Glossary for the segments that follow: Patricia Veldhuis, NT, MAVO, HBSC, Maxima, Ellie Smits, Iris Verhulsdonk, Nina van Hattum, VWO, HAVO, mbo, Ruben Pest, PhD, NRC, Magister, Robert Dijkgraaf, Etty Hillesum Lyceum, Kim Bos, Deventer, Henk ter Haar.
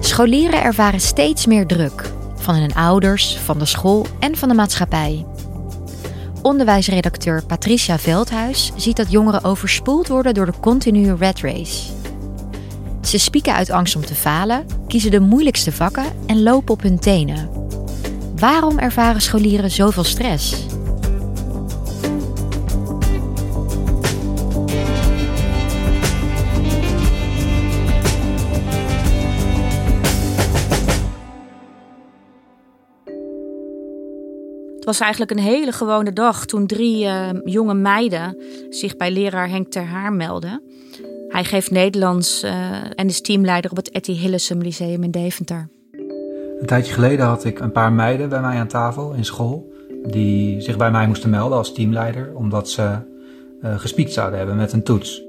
Scholieren ervaren steeds meer druk. Van hun ouders, van de school en van de maatschappij. Onderwijsredacteur Patricia Veldhuis ziet dat jongeren overspoeld worden door de continue rat race. Ze spieken uit angst om te falen, kiezen de moeilijkste vakken en lopen op hun tenen. Waarom ervaren scholieren zoveel stress? Het was eigenlijk een hele gewone dag toen drie jonge meiden zich bij leraar Henk ter Haar meldden. Hij geeft Nederlands en is teamleider op het Etty Hillesum Lyceum in Deventer. Een tijdje geleden had ik een paar meiden bij mij aan tafel in school die zich bij mij moesten melden als teamleider omdat ze gespiekt zouden hebben met een toets.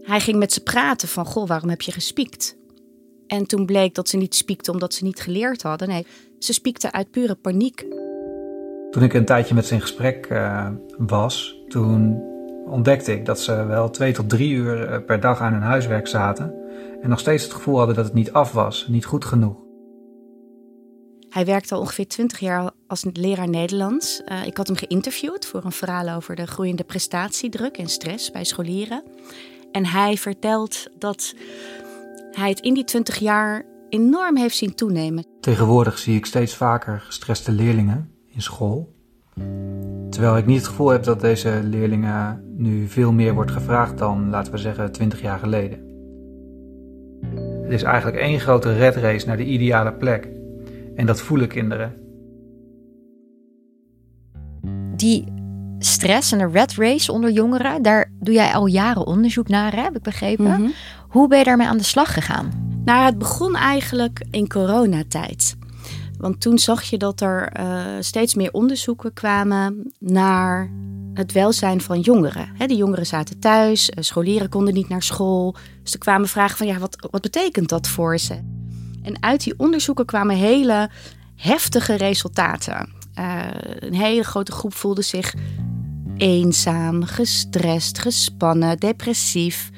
Hij ging met ze praten van, goh, waarom heb je gespiekt? En toen bleek dat ze niet spiekten omdat ze niet geleerd hadden. Nee, ze spiekten uit pure paniek. Toen ik een tijdje met ze in gesprek was, toen ontdekte ik dat ze wel 2 tot 3 uur per dag aan hun huiswerk zaten en nog steeds het gevoel hadden dat het niet af was, niet goed genoeg. Hij werkte al ongeveer 20 jaar als leraar Nederlands. Ik had hem geïnterviewd voor een verhaal over de groeiende prestatiedruk en stress bij scholieren. En hij vertelt dat hij het in die 20 jaar enorm heeft zien toenemen. Tegenwoordig zie ik steeds vaker gestreste leerlingen in school. Terwijl ik niet het gevoel heb dat deze leerlingen nu veel meer wordt gevraagd dan, laten we zeggen, 20 jaar geleden. Het is eigenlijk één grote red race naar de ideale plek. En dat voelen kinderen. Die stress en de red race onder jongeren, daar doe jij al jaren onderzoek naar, heb ik begrepen. Mm-hmm. Hoe ben je daarmee aan de slag gegaan? Nou, het begon eigenlijk in coronatijd. Want toen zag je dat er steeds meer onderzoeken kwamen naar het welzijn van jongeren. De jongeren zaten thuis, scholieren konden niet naar school. Dus er kwamen vragen van, ja, wat betekent dat voor ze? En uit die onderzoeken kwamen hele heftige resultaten. Een hele grote groep voelde zich eenzaam, gestrest, gespannen, depressief.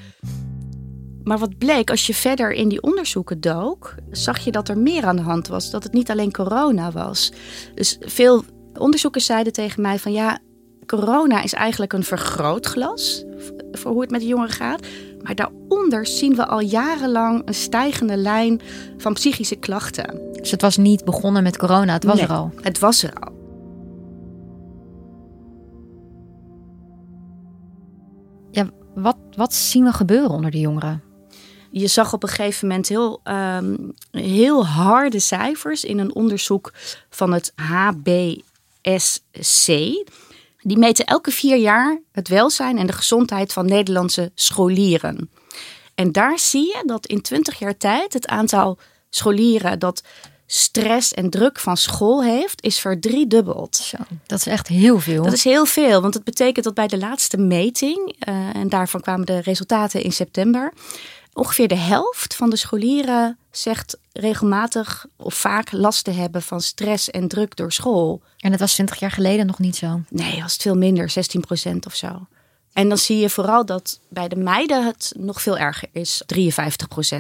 Maar wat bleek, als je verder in die onderzoeken dook, zag je dat er meer aan de hand was. Dat het niet alleen corona was. Dus veel onderzoekers zeiden tegen mij van, ja, corona is eigenlijk een vergrootglas voor hoe het met de jongeren gaat. Maar daaronder zien we al jarenlang een stijgende lijn van psychische klachten. Dus het was niet begonnen met corona, het was er al? Het was er al. Ja, wat zien we gebeuren onder de jongeren? Je zag op een gegeven moment heel harde cijfers in een onderzoek van het HBSC. Die meten elke 4 jaar het welzijn en de gezondheid van Nederlandse scholieren. En daar zie je dat in 20 jaar tijd het aantal scholieren dat stress en druk van school heeft, is verdriedubbeld. Zo, dat is echt heel veel. Dat is heel veel, want het betekent dat bij de laatste meting, en daarvan kwamen de resultaten in september, ongeveer de helft van de scholieren zegt regelmatig of vaak last te hebben van stress en druk door school. En dat was 20 jaar geleden nog niet zo? Nee, was het veel minder, 16% of zo. En dan zie je vooral dat bij de meiden het nog veel erger is. 53%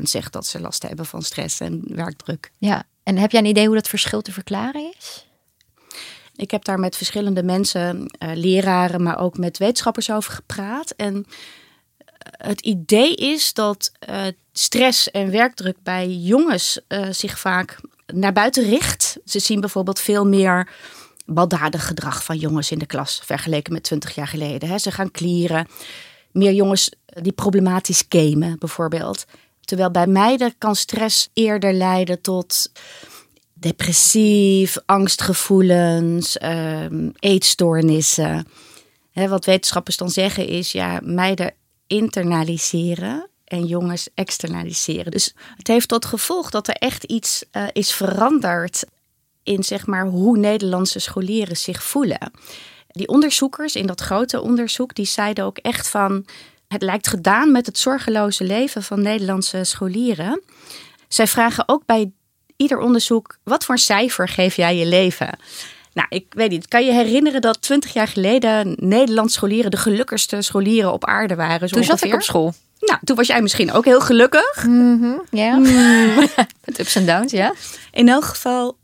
zegt dat ze last hebben van stress en werkdruk. Ja, en heb jij een idee hoe dat verschil te verklaren is? Ik heb daar met verschillende mensen, leraren, maar ook met wetenschappers over gepraat. En het idee is dat stress en werkdruk bij jongens zich vaak naar buiten richt. Ze zien bijvoorbeeld veel meer baldadig gedrag van jongens in de klas vergeleken met 20 jaar geleden. Hè. Ze gaan klieren. Meer jongens die problematisch gamen bijvoorbeeld. Terwijl bij meiden kan stress eerder leiden tot depressief, angstgevoelens, eetstoornissen. Hè, wat wetenschappers dan zeggen is, ja, meiden internaliseren en jongens externaliseren. Dus het heeft tot gevolg dat er echt iets is veranderd in, zeg maar, hoe Nederlandse scholieren zich voelen. Die onderzoekers in dat grote onderzoek, die zeiden ook echt van, het lijkt gedaan met het zorgeloze leven van Nederlandse scholieren. Zij vragen ook bij ieder onderzoek, wat voor cijfer geef jij je leven? Nou, ik weet niet, kan je herinneren dat 20 jaar geleden Nederlandse scholieren de gelukkigste scholieren op aarde waren? Zo toen ongeveer? Zat ik op school. Nou, toen was jij misschien ook heel gelukkig. Mm-hmm, yeah. Met ups en downs, ja. Yeah. In elk geval,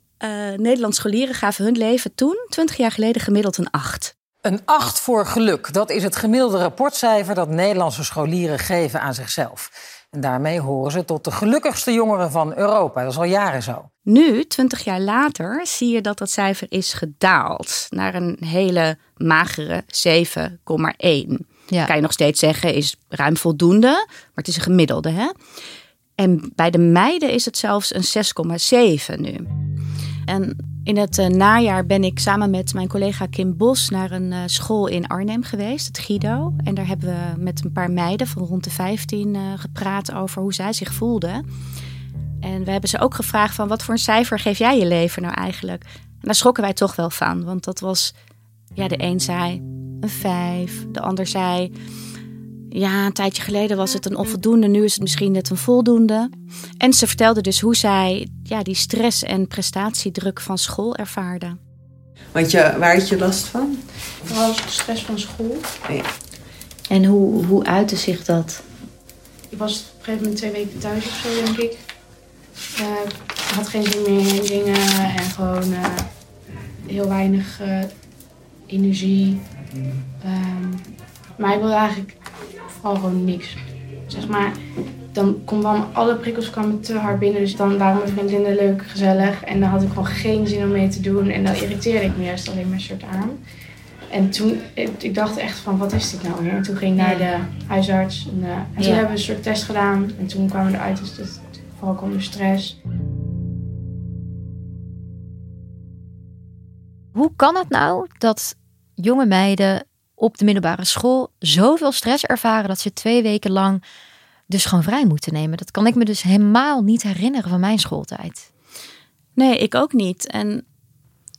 Nederlandse scholieren gaven hun leven toen, 20 jaar geleden, gemiddeld een 8. Een 8 voor geluk, dat is het gemiddelde rapportcijfer dat Nederlandse scholieren geven aan zichzelf. En daarmee horen ze tot de gelukkigste jongeren van Europa. Dat is al jaren zo. Nu, 20 jaar later, zie je dat dat cijfer is gedaald naar een hele magere 7,1. Ja. Kan je nog steeds zeggen, is ruim voldoende, maar het is een gemiddelde, hè? En bij de meiden is het zelfs een 6,7 nu. En in het najaar ben ik samen met mijn collega Kim Bos naar een school in Arnhem geweest, het Guido. En daar hebben we met een paar meiden van rond de 15 gepraat over hoe zij zich voelden. En we hebben ze ook gevraagd van, wat voor een cijfer geef jij je leven nou eigenlijk? En daar schrokken wij toch wel van, want dat was, ja, de een zei een 5, de ander zei, ja, een tijdje geleden was het een onvoldoende, nu is het misschien net een voldoende. En ze vertelde dus hoe zij, ja, die stress en prestatiedruk van school ervaarde. Want waar had je last van? Vooral de stress van school. Nee. En hoe uitte zich dat? Ik was op een gegeven moment 2 weken thuis of zo, denk ik. Ik had geen zin meer in dingen en gewoon heel weinig energie. Maar ik wilde eigenlijk vooral gewoon niks. Zeg maar, dan kwamen alle prikkels te hard binnen. Dus dan waren mijn vriendinnen leuk, gezellig. En dan had ik gewoon geen zin om mee te doen. En dan irriteerde ik me juist alleen maar shirt aan. En toen, ik dacht echt van, wat is dit nou weer? En toen ging ik naar de huisarts. En toen hebben we een soort test gedaan. En toen kwamen we eruit, dus dat vooral onder stress. Hoe kan het nou dat jonge meiden op de middelbare school zoveel stress ervaren dat ze 2 weken lang dus gewoon vrij moeten nemen? Dat kan ik me dus helemaal niet herinneren van mijn schooltijd. Nee, ik ook niet. En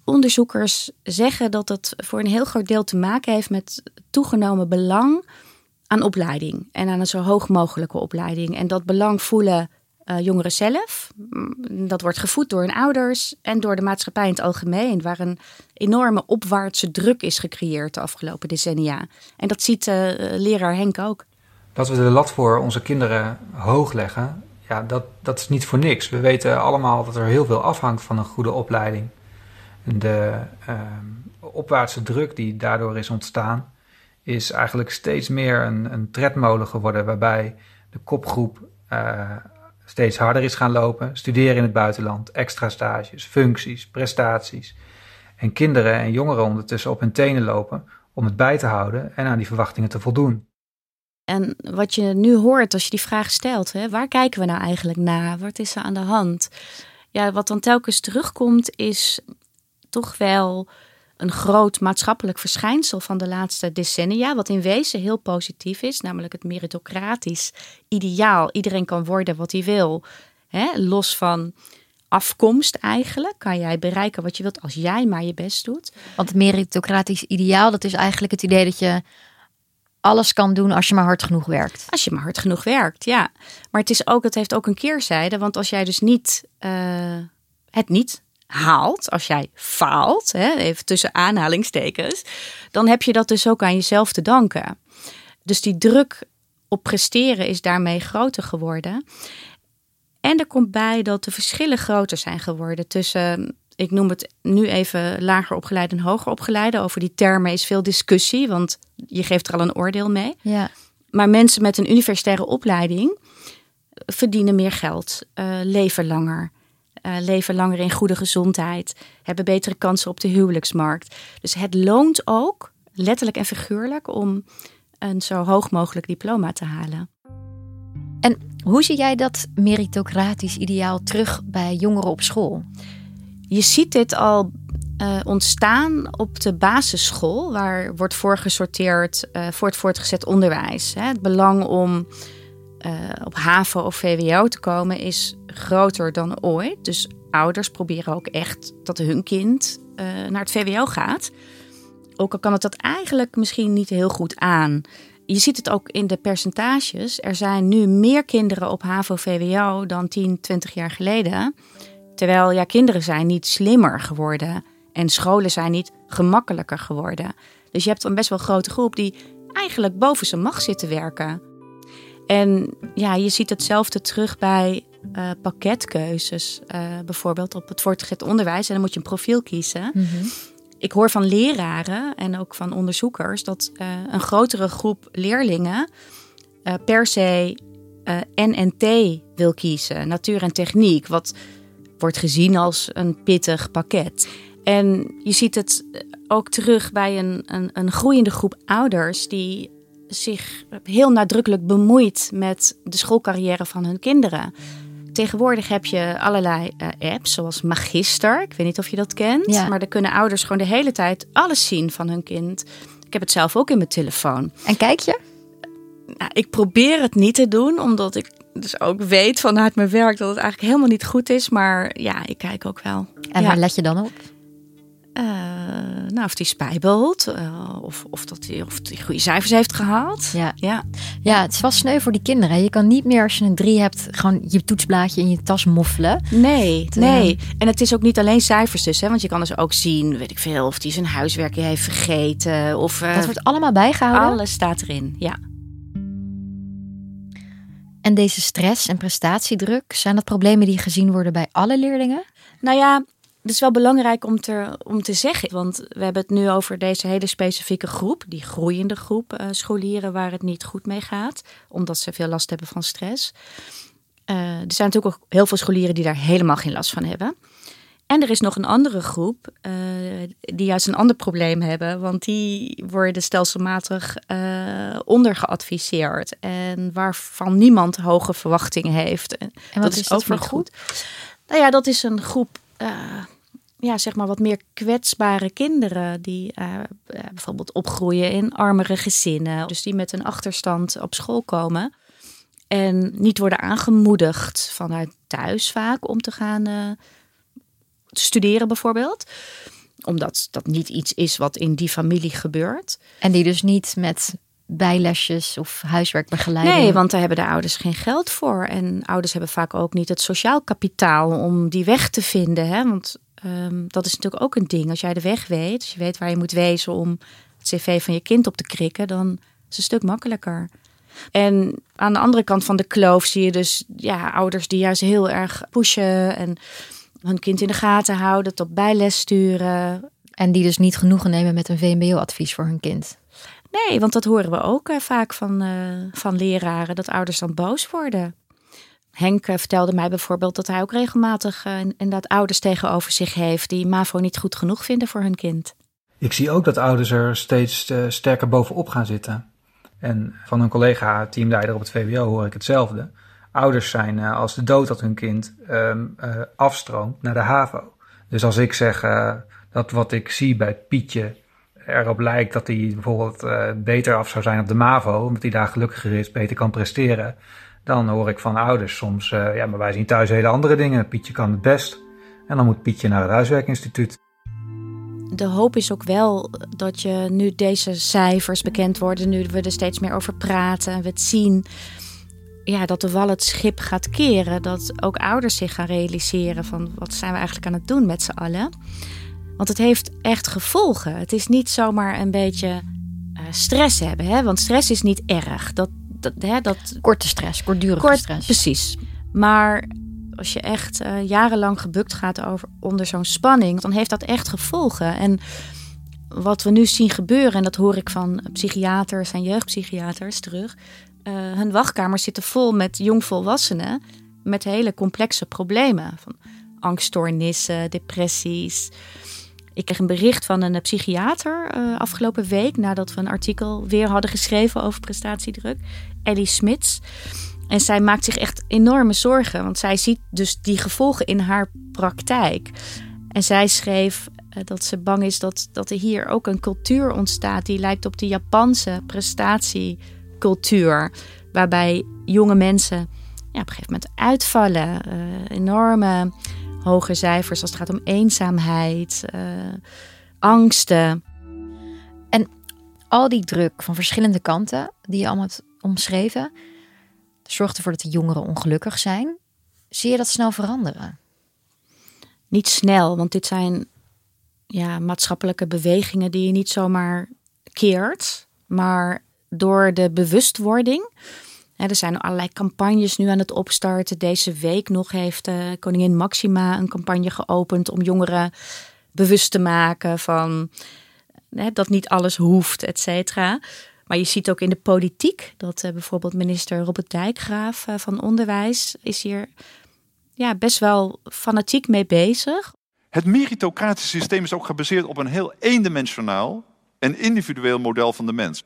onderzoekers zeggen dat dat voor een heel groot deel te maken heeft met toegenomen belang aan opleiding en aan een zo hoog mogelijke opleiding. En dat belang voelen jongeren zelf. Dat wordt gevoed door hun ouders en door de maatschappij in het algemeen, waar een enorme opwaartse druk is gecreëerd de afgelopen decennia. En dat ziet leraar Henk ook. Dat we de lat voor onze kinderen hoog leggen, ja, dat is niet voor niks. We weten allemaal dat er heel veel afhangt van een goede opleiding. De opwaartse druk die daardoor is ontstaan is eigenlijk steeds meer een tredmolen geworden, waarbij de kopgroep steeds harder is gaan lopen, studeren in het buitenland, extra stages, functies, prestaties. En kinderen en jongeren ondertussen op hun tenen lopen om het bij te houden en aan die verwachtingen te voldoen. En wat je nu hoort als je die vraag stelt, hè, waar kijken we nou eigenlijk naar? Wat is er aan de hand? Ja, wat dan telkens terugkomt is toch wel een groot maatschappelijk verschijnsel van de laatste decennia, wat in wezen heel positief is, namelijk het meritocratisch ideaal. Iedereen kan worden wat hij wil. Hè? Los van afkomst eigenlijk kan jij bereiken wat je wilt als jij maar je best doet. Want het meritocratisch ideaal, dat is eigenlijk het idee dat je alles kan doen als je maar hard genoeg werkt. Als je maar hard genoeg werkt, ja. Maar het heeft ook een keerzijde, want als jij dus niet haalt, als jij faalt, hè, even tussen aanhalingstekens, dan heb je dat dus ook aan jezelf te danken. Dus die druk op presteren is daarmee groter geworden. En er komt bij dat de verschillen groter zijn geworden tussen ik noem het nu even lager opgeleide en hoger opgeleide. Over die termen is veel discussie, want je geeft er al een oordeel mee. Ja. Maar mensen met een universitaire opleiding verdienen meer geld, leven langer. Leven langer in goede gezondheid, hebben betere kansen op de huwelijksmarkt. Dus het loont ook, letterlijk en figuurlijk, om een zo hoog mogelijk diploma te halen. En hoe zie jij dat meritocratisch ideaal terug bij jongeren op school? Je ziet dit al ontstaan op de basisschool, waar wordt voorgesorteerd voor het voortgezet onderwijs. Hè. Het belang om op HAVO of VWO te komen is groter dan ooit. Dus ouders proberen ook echt dat hun kind naar het VWO gaat. Ook al kan het dat eigenlijk misschien niet heel goed aan. Je ziet het ook in de percentages. Er zijn nu meer kinderen op HAVO-VWO dan 10, 20 jaar geleden. Terwijl ja, kinderen zijn niet slimmer geworden. En scholen zijn niet gemakkelijker geworden. Dus je hebt een best wel grote groep die eigenlijk boven zijn macht zit te werken. En ja, je ziet hetzelfde terug bij pakketkeuzes. Bijvoorbeeld op het voortgezet onderwijs. En dan moet je een profiel kiezen. Mm-hmm. Ik hoor van leraren en ook van onderzoekers dat een grotere groep leerlingen per se NT wil kiezen. Natuur en techniek, wat wordt gezien als een pittig pakket. En je ziet het ook terug bij een groeiende groep ouders die zich heel nadrukkelijk bemoeit met de schoolcarrière van hun kinderen. Tegenwoordig heb je allerlei apps, zoals Magister. Ik weet niet of je dat kent. Ja. Maar daar kunnen ouders gewoon de hele tijd alles zien van hun kind. Ik heb het zelf ook in mijn telefoon. En kijk je? Nou, ik probeer het niet te doen, omdat ik dus ook weet vanuit mijn werk dat het eigenlijk helemaal niet goed is. Maar ja, ik kijk ook wel. En waar let je dan op? Nou, of die spijbelt, of die goede cijfers heeft gehaald. Ja, het is wel sneu voor die kinderen. Je kan niet meer, als je een 3 hebt, gewoon je toetsblaadje in je tas moffelen. Nee. En het is ook niet alleen cijfers dus, hè, want je kan dus ook zien, weet ik veel, of die zijn huiswerkje heeft vergeten. Of, dat wordt allemaal bijgehouden? Alles staat erin, ja. En deze stress en prestatiedruk, zijn dat problemen die gezien worden bij alle leerlingen? Nou ja, het is wel belangrijk om te zeggen, want we hebben het nu over deze hele specifieke groep, die groeiende groep scholieren waar het niet goed mee gaat, omdat ze veel last hebben van stress. Er zijn natuurlijk ook heel veel scholieren die daar helemaal geen last van hebben. En er is nog een andere groep die juist een ander probleem hebben, want die worden stelselmatig ondergeadviseerd en waarvan niemand hoge verwachtingen heeft. En wat is dat voor groep? Nou ja, dat is een groep zeg maar wat meer kwetsbare kinderen die bijvoorbeeld opgroeien in armere gezinnen. Dus die met een achterstand op school komen en niet worden aangemoedigd vanuit thuis vaak om te gaan studeren bijvoorbeeld. Omdat dat niet iets is wat in die familie gebeurt. En die dus niet met bijlesjes of huiswerkbegeleiding. Nee, want daar hebben de ouders geen geld voor. En ouders hebben vaak ook niet het sociaal kapitaal om die weg te vinden. Hè? Want dat is natuurlijk ook een ding. Als jij de weg weet, als je weet waar je moet wezen om het cv van je kind op te krikken, dan is het een stuk makkelijker. En aan de andere kant van de kloof zie je dus ouders die juist heel erg pushen en hun kind in de gaten houden, tot bijles sturen. En die dus niet genoegen nemen met een VMBO-advies voor hun kind. Nee, want dat horen we ook vaak van leraren, dat ouders dan boos worden. Henk vertelde mij bijvoorbeeld dat hij ook regelmatig inderdaad ouders tegenover zich heeft die MAVO niet goed genoeg vinden voor hun kind. Ik zie ook dat ouders er steeds sterker bovenop gaan zitten. En van hun collega teamleider op het VWO hoor ik hetzelfde. Ouders zijn als de dood dat hun kind afstroomt naar de HAVO. Dus als ik zeg dat wat ik zie bij Pietje erop lijkt dat hij bijvoorbeeld beter af zou zijn op de MAVO, omdat hij daar gelukkiger is, beter kan presteren, dan hoor ik van ouders soms, maar wij zien thuis hele andere dingen. Pietje kan het best. En dan moet Pietje naar het huiswerkinstituut. De hoop is ook wel dat je nu deze cijfers bekend worden, nu we er steeds meer over praten en we het zien, dat de wal het schip gaat keren. Dat ook ouders zich gaan realiseren van wat zijn we eigenlijk aan het doen met z'n allen. Want het heeft echt gevolgen. Het is niet zomaar een beetje stress hebben. Hè? Want stress is niet erg. Korte stress, kortdurige stress. Precies. Maar Als je echt jarenlang gebukt gaat onder zo'n spanning, dan heeft dat echt gevolgen. En wat we nu zien gebeuren, en dat hoor ik van psychiaters en jeugdpsychiaters terug. Hun wachtkamers zitten vol met jongvolwassenen met hele complexe problemen. Van angststoornissen, depressies. Ik kreeg een bericht van een psychiater afgelopen week, nadat we een artikel weer hadden geschreven over prestatiedruk. Ellie Smits. En zij maakt zich echt enorme zorgen, want zij ziet dus die gevolgen in haar praktijk. En zij schreef dat ze bang is dat er hier ook een cultuur ontstaat die lijkt op de Japanse prestatiecultuur. Waarbij jonge mensen op een gegeven moment uitvallen. Enorme hoge cijfers als het gaat om eenzaamheid, angsten. En al die druk van verschillende kanten die je allemaal hebt omschreven, zorgt ervoor dat de jongeren ongelukkig zijn. Zie je dat snel veranderen? Niet snel, want dit zijn maatschappelijke bewegingen die je niet zomaar keert. Maar door de bewustwording. Er zijn allerlei campagnes nu aan het opstarten. Deze week nog heeft koningin Maxima een campagne geopend om jongeren bewust te maken van dat niet alles hoeft, et cetera. Maar je ziet ook in de politiek dat bijvoorbeeld minister Robert Dijkgraaf van Onderwijs is hier best wel fanatiek mee bezig. Het meritocratische systeem is ook gebaseerd op een heel eendimensionaal en individueel model van de mens.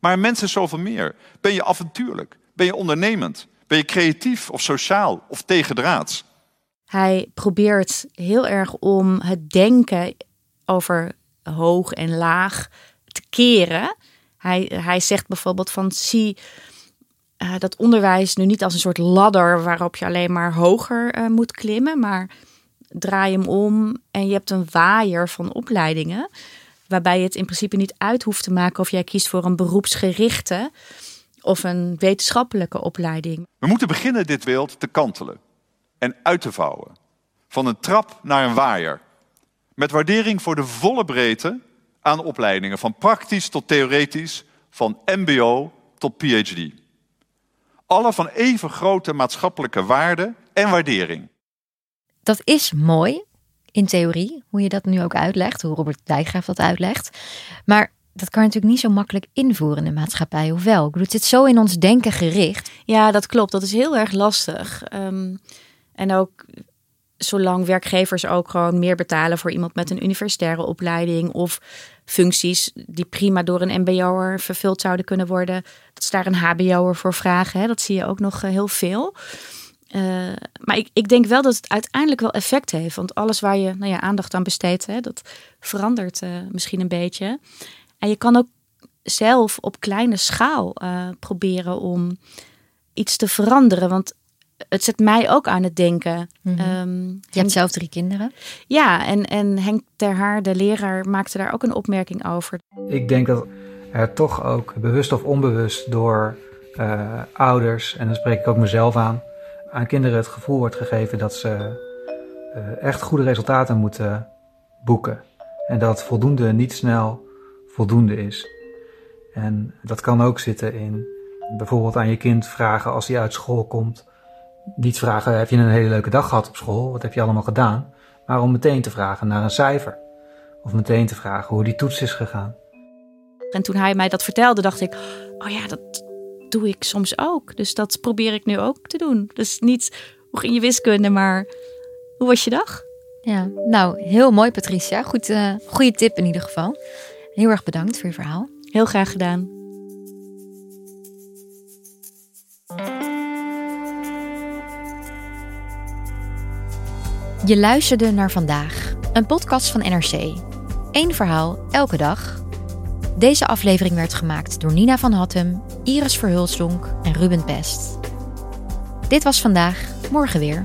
Maar een mens is zoveel meer. Ben je avontuurlijk? Ben je ondernemend? Ben je creatief of sociaal of tegendraads? Hij probeert heel erg om het denken over hoog en laag te keren. Hij zegt bijvoorbeeld van zie dat onderwijs nu niet als een soort ladder waarop je alleen maar hoger moet klimmen. Maar draai hem om en je hebt een waaier van opleidingen. Waarbij je het in principe niet uit hoeft te maken of jij kiest voor een beroepsgerichte of een wetenschappelijke opleiding. We moeten beginnen dit wild te kantelen en uit te vouwen. Van een trap naar een waaier. Met waardering voor de volle breedte aan opleidingen. Van praktisch tot theoretisch, van mbo tot PhD. Alle van even grote maatschappelijke waarde en waardering. Dat is mooi, in theorie, hoe je dat nu ook uitlegt, hoe Robert Dijkgraaf dat uitlegt. Maar dat kan je natuurlijk niet zo makkelijk invoeren in de maatschappij, hoewel. Ik bedoel, het zit zo in ons denken gericht. Ja, dat klopt. Dat is heel erg lastig. En ook zolang werkgevers ook gewoon meer betalen voor iemand met een universitaire opleiding of functies die prima door een mbo'er vervuld zouden kunnen worden, dat ze daar een hbo'er voor vragen. Hè? Dat zie je ook nog heel veel. Maar ik denk wel dat het uiteindelijk wel effect heeft. Want alles waar je aandacht aan besteedt, dat verandert misschien een beetje. En je kan ook zelf op kleine schaal proberen om iets te veranderen. Want het zet mij ook aan het denken. Mm-hmm. Je hebt zelf 3 kinderen. Ja, en Henk ter Haar, de leraar, maakte daar ook een opmerking over. Ik denk dat er toch ook bewust of onbewust door ouders, en dan spreek ik ook mezelf aan kinderen het gevoel wordt gegeven dat ze echt goede resultaten moeten boeken. En dat voldoende niet snel voldoende is. En dat kan ook zitten in bijvoorbeeld aan je kind vragen als hij uit school komt. Niet vragen, heb je een hele leuke dag gehad op school? Wat heb je allemaal gedaan? Maar om meteen te vragen naar een cijfer. Of meteen te vragen hoe die toets is gegaan. En toen hij mij dat vertelde, dacht ik, dat doe ik soms ook. Dus dat probeer ik nu ook te doen. Dus niet hoe ging je wiskunde, maar hoe was je dag? Ja, nou, heel mooi Patricia. Goede tip in ieder geval. Heel erg bedankt voor je verhaal. Heel graag gedaan. Je luisterde naar Vandaag, een podcast van NRC. Eén verhaal, elke dag. Deze aflevering werd gemaakt door Nina van Hattum, Iris Verhulsdonk en Ruben Pest. Dit was Vandaag, morgen weer.